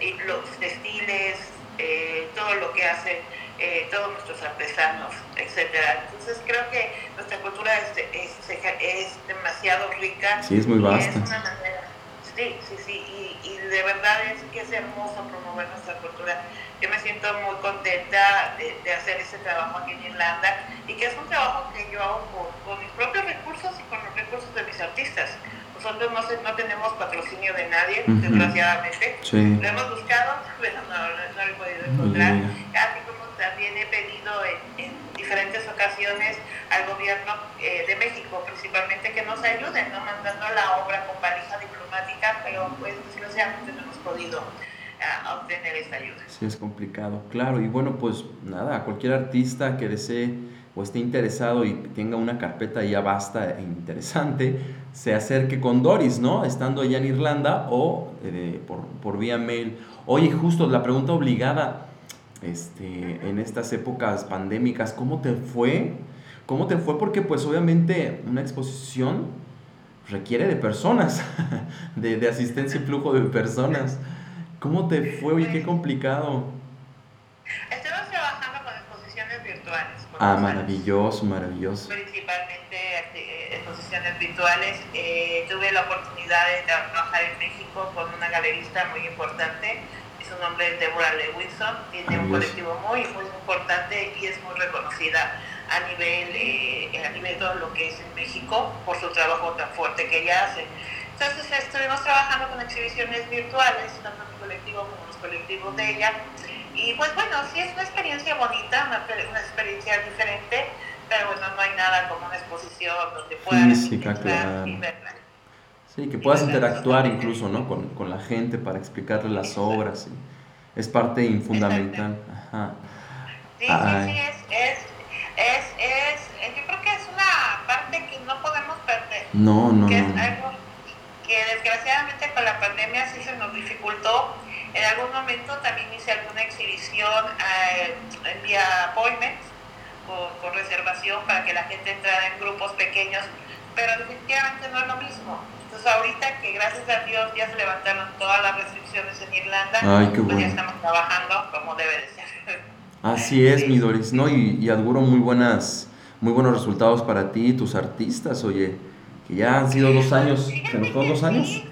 y los textiles, eh, todo lo que hacen eh, todos nuestros artesanos, etcétera. Entonces creo que nuestra cultura es, es, es demasiado rica. Sí, es muy vasta. Es una manera, sí, sí, sí, y, y de verdad es que es hermoso promover nuestra cultura. Yo me siento muy contenta de, de hacer ese trabajo aquí en Irlanda, y que es un trabajo que yo hago con, con mis propios recursos y con los recursos de mis artistas. Nosotros no, no tenemos patrocinio de nadie, uh-huh. desgraciadamente. Sí. Lo hemos buscado, pero no, no, no lo he podido encontrar. Yeah. Así como también he pedido en, en, diferentes ocasiones al gobierno eh, de México, principalmente que nos ayuden, ¿no?, mandando la obra con valija diplomática, pero pues desgraciadamente no hemos podido uh, obtener esta ayuda. Sí, es complicado, claro. Y bueno, pues nada, cualquier artista que desee o esté interesado y tenga una carpeta ya vasta e interesante, se acerque con Doris, ¿no?, estando allá en Irlanda o eh, por, por vía mail. Oye, justo la pregunta obligada, este, en estas épocas pandémicas, ¿cómo te fue? ¿Cómo te fue? Porque pues obviamente una exposición requiere de personas, de, de asistencia y flujo de personas. ¿Cómo te fue? Oye, qué complicado. Estamos trabajando con exposiciones virtuales. Ah, maravilloso, maravilloso. Principalmente eh, exposiciones virtuales. Eh, tuve la oportunidad de trabajar en México con una galerista muy importante. Su nombre es Deborah Lewinson, tiene un colectivo muy, muy importante y es muy reconocida a nivel, eh, a nivel de todo lo que es en México por su trabajo tan fuerte que ella hace. Entonces estuvimos trabajando con exhibiciones virtuales, tanto en mi colectivo como en los colectivos de ella. Y pues bueno, sí es una experiencia bonita, una, una experiencia diferente, pero bueno, no hay nada como una exposición donde puedas física, claro, y verla. Sí, que puedas interactuar incluso, ¿no?, con, con la gente para explicarle las obras. Sí. Es parte fundamental. Ajá. Sí, sí, sí, es, es, es, es, yo creo que es una parte que no podemos perder. No, no, que es algo que desgraciadamente con la pandemia sí se nos dificultó. En algún momento también hice alguna exhibición eh, vía appointments, con, con reservación para que la gente entrara en grupos pequeños, pero definitivamente no es lo mismo. Entonces ahorita que gracias a Dios ya se levantaron todas las restricciones en Irlanda, ay, qué bueno, pues ya estamos trabajando como debe de ser. Así es, sí, mi Doris, ¿no? Y, y auguro muy buenas, muy buenos resultados para ti y tus artistas, oye, que ya han sido sí, dos años, sí, ¿te nos fueron dos años? Sí.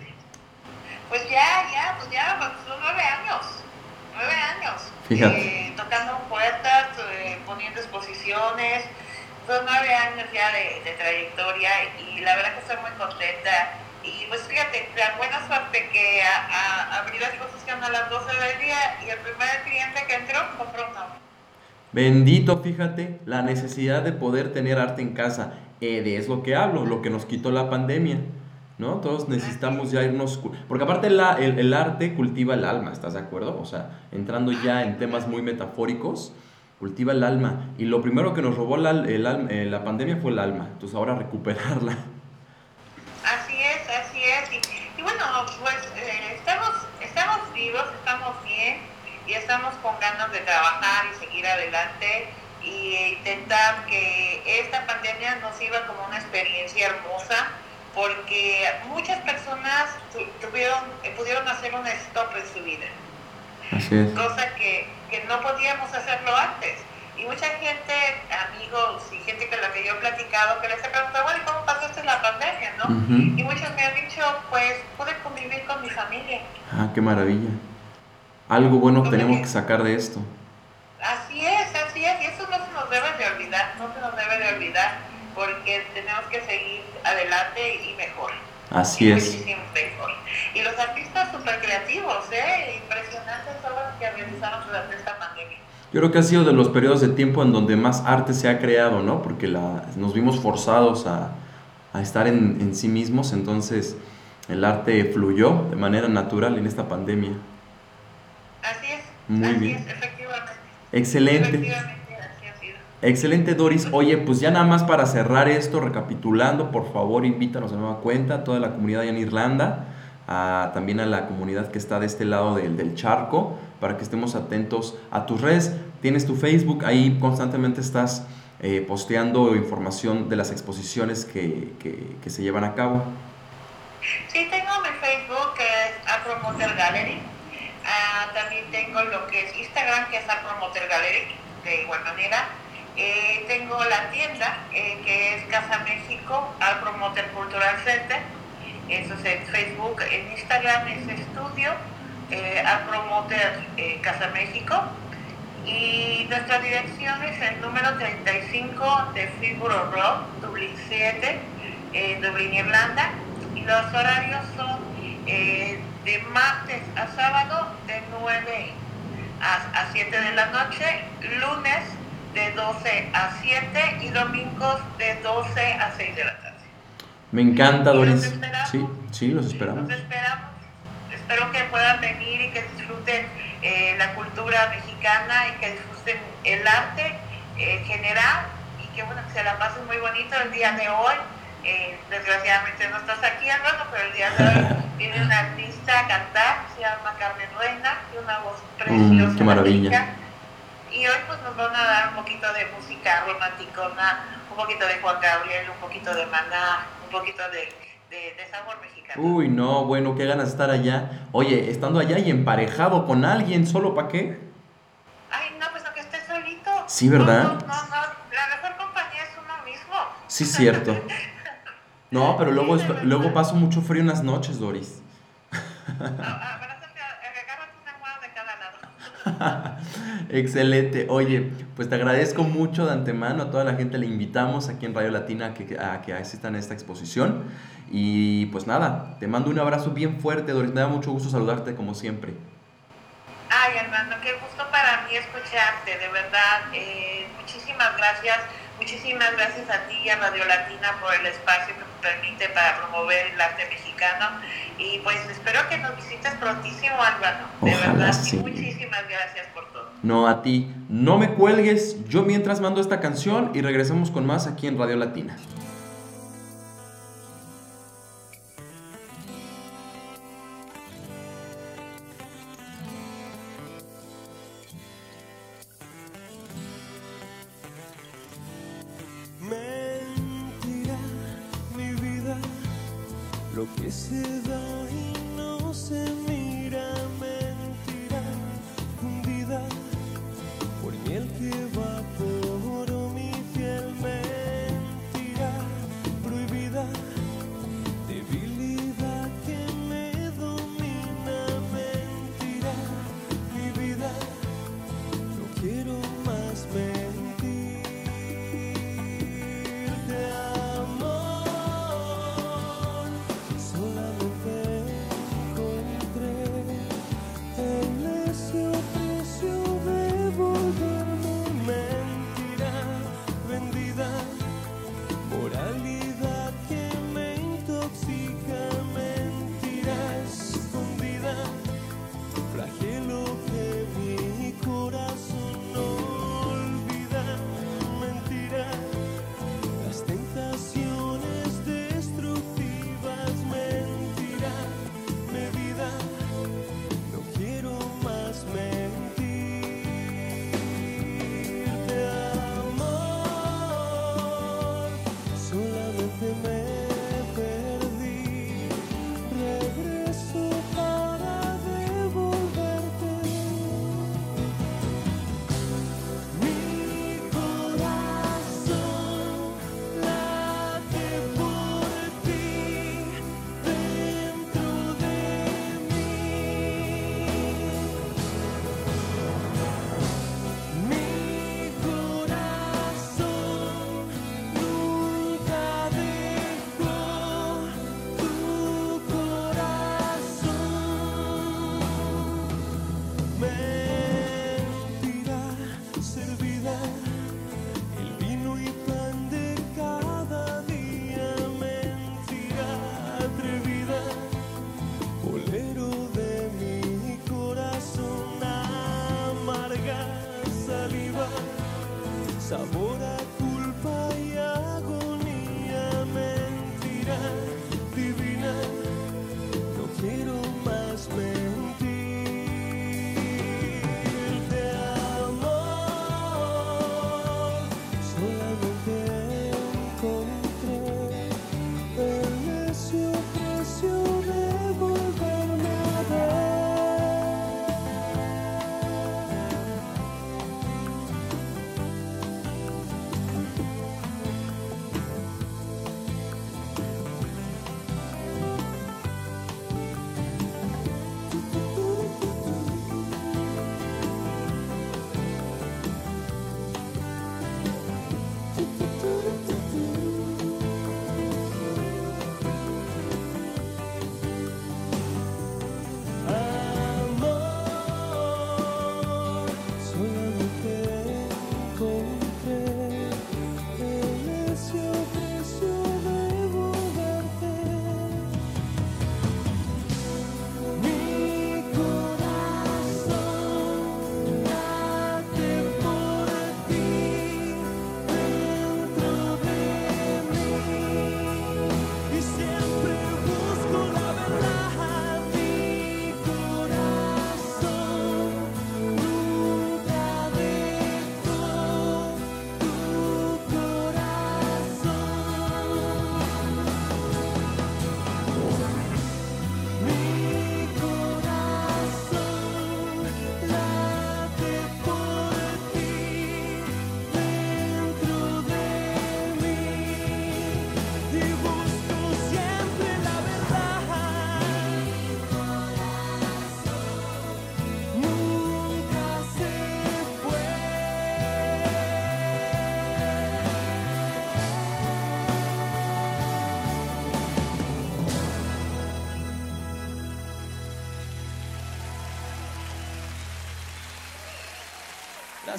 Pues ya, ya, pues ya, pues nueve años, nueve años. Fíjate. Eh, tocando puertas, eh, poniendo exposiciones, son nueve años ya de, de trayectoria y la verdad que estoy muy contenta. Y pues fíjate, la buena suerte que a, a, abrí la exposición a las doce del día y el primer cliente que entró compró una. Bendito, fíjate, la necesidad de poder tener arte en casa. Eh, de es lo que hablo, lo que nos quitó la pandemia, ¿no? Todos necesitamos ya irnos... Porque aparte la, el, el arte cultiva el alma, ¿estás de acuerdo? O sea, entrando ya en temas muy metafóricos, cultiva el alma. Y lo primero que nos robó la, el, el, la pandemia fue el alma. Entonces ahora recuperarla. Así es, así es. Y, y bueno, pues eh, estamos, estamos vivos, estamos bien y estamos con ganas de trabajar y seguir adelante e intentar que esta pandemia nos sirva como una experiencia hermosa, porque muchas personas tuvieron, pudieron hacer un stop en su vida. Así es. Cosa que, que no podíamos hacerlo antes. Y mucha gente, amigos y gente con la que yo he platicado, que les he preguntado, bueno, ¿cómo pasó esto en la pandemia, no? Uh-huh. Y muchos me han dicho, pues, pude convivir con mi familia. Ah, qué maravilla. Algo bueno porque tenemos que sacar de esto. Así es, así es. Y eso no se nos debe de olvidar, no se nos debe de olvidar, porque tenemos que seguir adelante y mejor. Así es. Muchísimo mejor. Y los artistas súper creativos, ¿eh? Impresionantes obras que realizaron durante esta pandemia. Yo creo que ha sido de los periodos de tiempo en donde más arte se ha creado, ¿no? Porque la, nos vimos forzados a, a estar en, en sí mismos, entonces el arte fluyó de manera natural en esta pandemia. Así es. Muy así bien. Es, efectivamente. Excelente. Efectivamente, así ha sido. Excelente, Doris. Oye, pues ya nada más para cerrar esto, recapitulando, por favor, invítanos a nueva cuenta a toda la comunidad allá en Irlanda, a, también a la comunidad que está de este lado del, del charco, para que estemos atentos a tus redes. Tienes tu Facebook, ahí constantemente estás eh, posteando información de las exposiciones que, que, que se llevan a cabo. Sí, tengo mi Facebook, que es Afro Motor Gallery. Uh, también tengo lo que es Instagram, que es Afro Motor Gallery, de igual manera. Eh, tengo la tienda, eh, que es Casa México, Afro Motor Cultural Center. Eso es en Facebook. En Instagram es Estudio Eh, a promoter eh, Casa México, y nuestra dirección es el número treinta y cinco de Figaro Road, Dublín siete, eh, Dublín, Irlanda, y los horarios son eh, de martes a sábado de nueve a, a siete de la noche, lunes de doce a siete y domingos de doce a seis de la tarde. Me encanta, Doris. Sí, sí, los esperamos. Los esperamos. Espero que puedan venir y que disfruten eh, la cultura mexicana y que disfruten el arte en eh, general y que, bueno, que se la pasen muy bonito el día de hoy. Eh, desgraciadamente no estás aquí, Alberto, pero el día de hoy viene una artista a cantar, se llama Carmen Reina, y una voz preciosa. Mm, qué maravilla. Rica. Y hoy pues nos van a dar un poquito de música romanticona, un poquito de Juan Gabriel, un poquito de Maná, un poquito de, de, de sabor mexicano. Uy, no, bueno, qué ganas de estar allá. Oye, estando allá y emparejado con alguien, ¿solo para qué? Ay, no, pues aunque estés solito. Sí, ¿verdad? No, no, no, no, la mejor compañía es uno mismo. Sí, cierto. No, pero luego, sí, luego paso mucho frío en las noches, Doris. Abrázate, agárrate una almohada de cada lado. Excelente. Oye, pues te agradezco mucho de antemano. A toda la gente le invitamos aquí en Radio Latina a que, a que asistan a esta exposición. Y pues nada, te mando un abrazo bien fuerte, Doris. Me da mucho gusto saludarte como siempre. Ay, Armando, qué gusto para mí escucharte, de verdad. Eh, muchísimas gracias. Muchísimas gracias a ti y a Radio Latina por el espacio que nos permite para promover el arte mexicano. Y pues espero que nos visites prontísimo, Álvaro. De Ojalá verdad, sí. Muchísimas gracias por todo. No, a ti. No me cuelgues. Yo mientras mando esta canción y regresamos con más aquí en Radio Latina. Encontré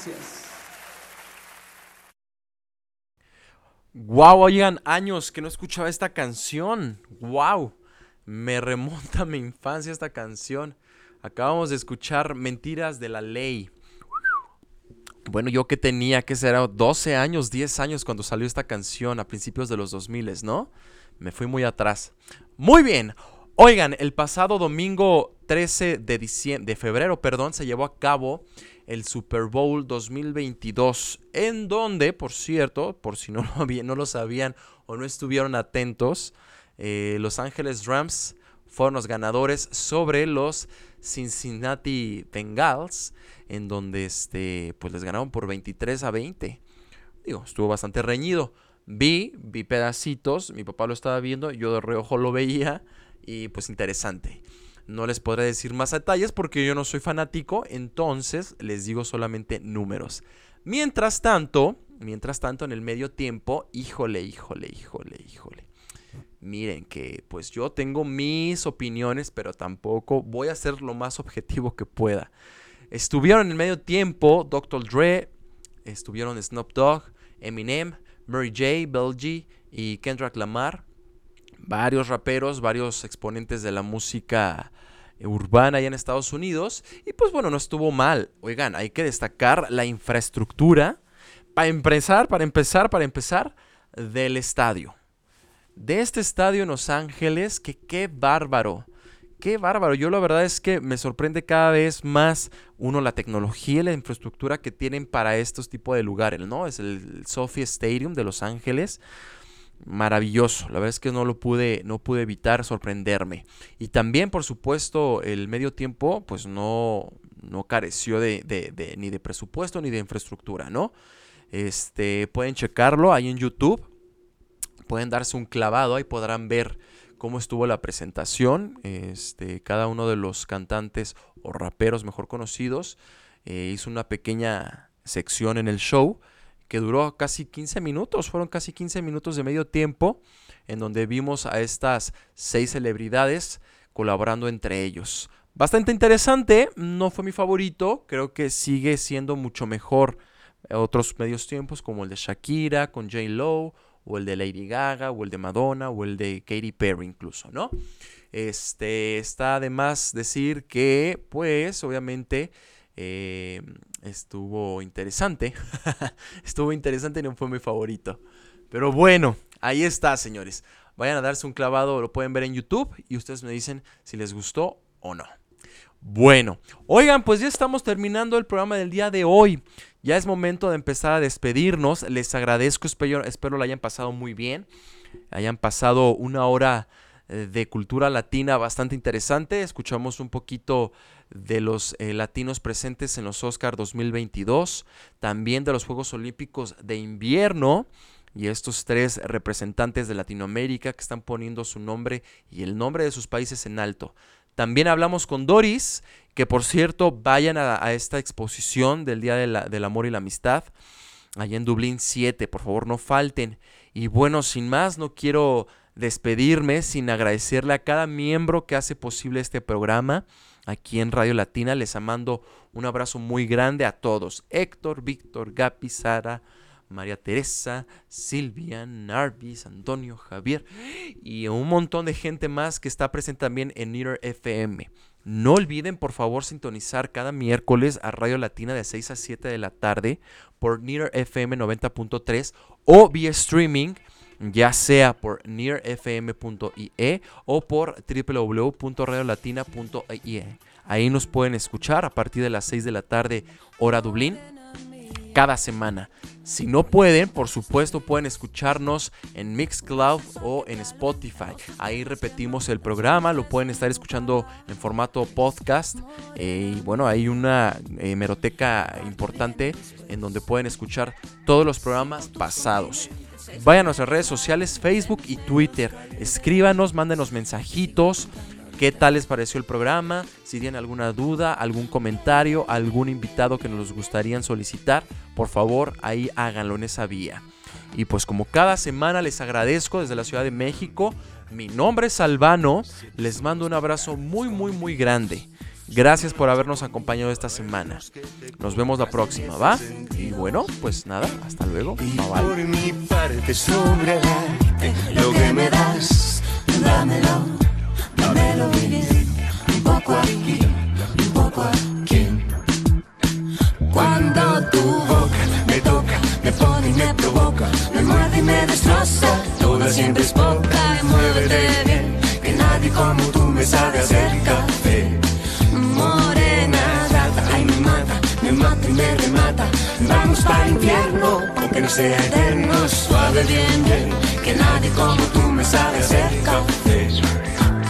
Gracias. Wow, oigan, años que no escuchaba esta canción. Wow, me remonta a mi infancia esta canción. Acabamos de escuchar Mentiras de la Ley. Bueno, yo que tenía, ¿qué será? doce años, diez años cuando salió esta canción a principios de los dos mil, ¿no? Me fui muy atrás. Muy bien. Oigan, el pasado domingo trece de, diciembre, de febrero, perdón, se llevó a cabo el Super Bowl dos mil veintidós, en donde, por cierto, por si no lo, no lo sabían o no estuvieron atentos, eh, Los Angeles Rams fueron los ganadores sobre los Cincinnati Bengals, en donde este, pues les ganaron por veintitrés a veinte. Digo, estuvo bastante reñido. Vi, vi pedacitos, mi papá lo estaba viendo, yo de reojo lo veía. Y pues interesante. No les podré decir más detalles porque yo no soy fanático, entonces les digo solamente números. Mientras tanto, mientras tanto en el medio tiempo, híjole, híjole, híjole, híjole. Miren que pues yo tengo mis opiniones, pero tampoco voy a ser lo más objetivo que pueda. Estuvieron en el medio tiempo doctor Dre, estuvieron Snoop Dogg, Eminem, Mary J, Belgie y Kendrick Lamar. Varios raperos, varios exponentes de la música urbana allá en Estados Unidos. Y pues bueno, no estuvo mal. Oigan, hay que destacar la infraestructura para empezar, para empezar, para empezar del estadio. De este estadio en Los Ángeles, que qué bárbaro, qué bárbaro. Yo la verdad es que me sorprende cada vez más, uno, la tecnología y la infraestructura que tienen para estos tipos de lugares, ¿no? Es el SoFi Stadium de Los Ángeles. Maravilloso, la verdad es que no lo pude, no pude evitar sorprenderme. Y también, por supuesto, el medio tiempo, pues no, no careció de, de, de, ni de presupuesto ni de infraestructura, ¿no? Este, pueden checarlo ahí en YouTube, pueden darse un clavado, ahí podrán ver cómo estuvo la presentación. Este, cada uno de los cantantes o raperos mejor conocidos eh, hizo una pequeña sección en el show, que duró casi quince minutos, fueron casi quince minutos de medio tiempo, en donde vimos a estas seis celebridades colaborando entre ellos. Bastante interesante, no fue mi favorito, creo que sigue siendo mucho mejor otros medios tiempos como el de Shakira con J-Lo, o el de Lady Gaga, o el de Madonna, o el de Katy Perry incluso, ¿no? Este, está de más decir que, pues, obviamente... Eh, estuvo interesante, estuvo interesante y no fue mi favorito, pero bueno, ahí está, señores, vayan a darse un clavado, lo pueden ver en YouTube y ustedes me dicen si les gustó o no. Bueno, oigan, pues ya estamos terminando el programa del día de hoy, ya es momento de empezar a despedirnos. Les agradezco, espero, espero la hayan pasado muy bien, hayan pasado una hora de cultura latina bastante interesante. Escuchamos un poquito de los eh, latinos presentes en los Oscar dos mil veintidós, también de los Juegos Olímpicos de Invierno y estos tres representantes de Latinoamérica que están poniendo su nombre y el nombre de sus países en alto. También hablamos con Doris, que por cierto vayan a, a esta exposición del Día de la, del Amor y la Amistad allá en Dublín siete, por favor no falten. Y bueno, sin más, no quiero despedirme sin agradecerle a cada miembro que hace posible este programa aquí en Radio Latina. Les mando un abrazo muy grande a todos: Héctor, Víctor, Gapi, Sara, María Teresa, Silvia, Narvis, Antonio, Javier y un montón de gente más que está presente también en NEAR F M. No olviden, por favor, sintonizar cada miércoles a Radio Latina de seis a siete de la tarde por NEAR F M noventa punto tres o vía streaming, ya sea por near f m punto i e o por doble u doble u doble u punto radio latina punto i e. Ahí nos pueden escuchar a partir de las seis de la tarde, hora Dublín, cada semana. Si no pueden, por supuesto, pueden escucharnos en Mixcloud o en Spotify. Ahí repetimos el programa, lo pueden estar escuchando en formato podcast. Eh, y bueno, hay una hemeroteca importante en donde pueden escuchar todos los programas pasados. Vayan a nuestras redes sociales, Facebook y Twitter. Escríbanos, mándenos mensajitos. ¿Qué tal les pareció el programa? Si tienen alguna duda, algún comentario, algún invitado que nos gustaría solicitar, por favor, ahí háganlo en esa vía. Y pues como cada semana les agradezco desde la Ciudad de México. Mi nombre es Albano. Les mando un abrazo muy, muy, muy grande. Gracias por habernos acompañado esta semana. Nos vemos la próxima, ¿va? Y bueno, pues nada, hasta luego. Bye, bye. Por mi parte sobra lo que me das. Dámelo, dámelo bien. Un poco aquí, un poco aquí. Cuando tu boca me toca, me pone y me provoca, me muerde y me destroza. Toda siempre es poca y muévete bien, que nadie como tú me sabe hacer café. Morena rata, ay me mata, me mata y me remata. Vamos para el infierno, aunque no sea eterno. Suave, bien, bien, que nadie como tú me sabe hacer café.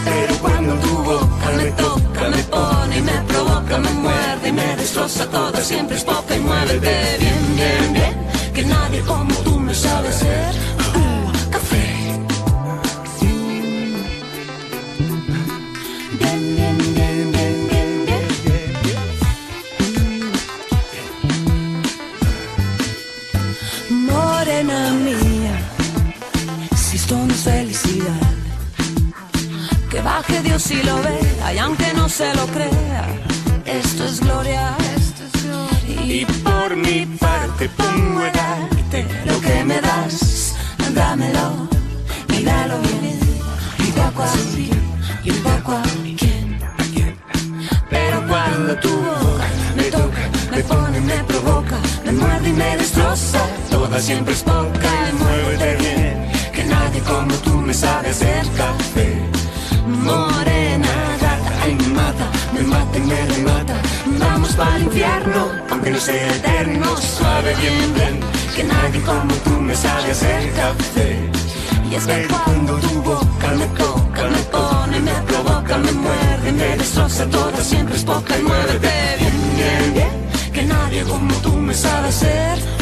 Pero cuando tu boca me toca, me pone y me provoca, me muerde y me destroza toda, siempre es poca y muévete bien, bien, bien, que nadie como tú me sabe hacer uh, café. Bien, bien, bien, bien. Morena mía, si esto no es felicidad, que baje Dios y lo vea, y aunque no se lo crea, esto es gloria, esto es gloria. Y por mi parte pongo a darte lo que me das, dámelo, y dalo bien, y poco a ti, y poco a quien. Pero cuando tu boca me toca, me pone, me provoca, me muerde y me destroza, toda siempre es poca y muévete bien, que nadie como tú me sabe hacer café. Morena gata, ay me mata, me mata y me remata. Vamos para el infierno, aunque no sea eterno. Suave, bien, bien, que nadie como tú me sabe hacer café. Y es que cuando tu boca me toca, me pone, me provoca, me muerde, me destroza, toda siempre es poca y muévete bien, bien, bien, que nadie como tú me sabe hacer.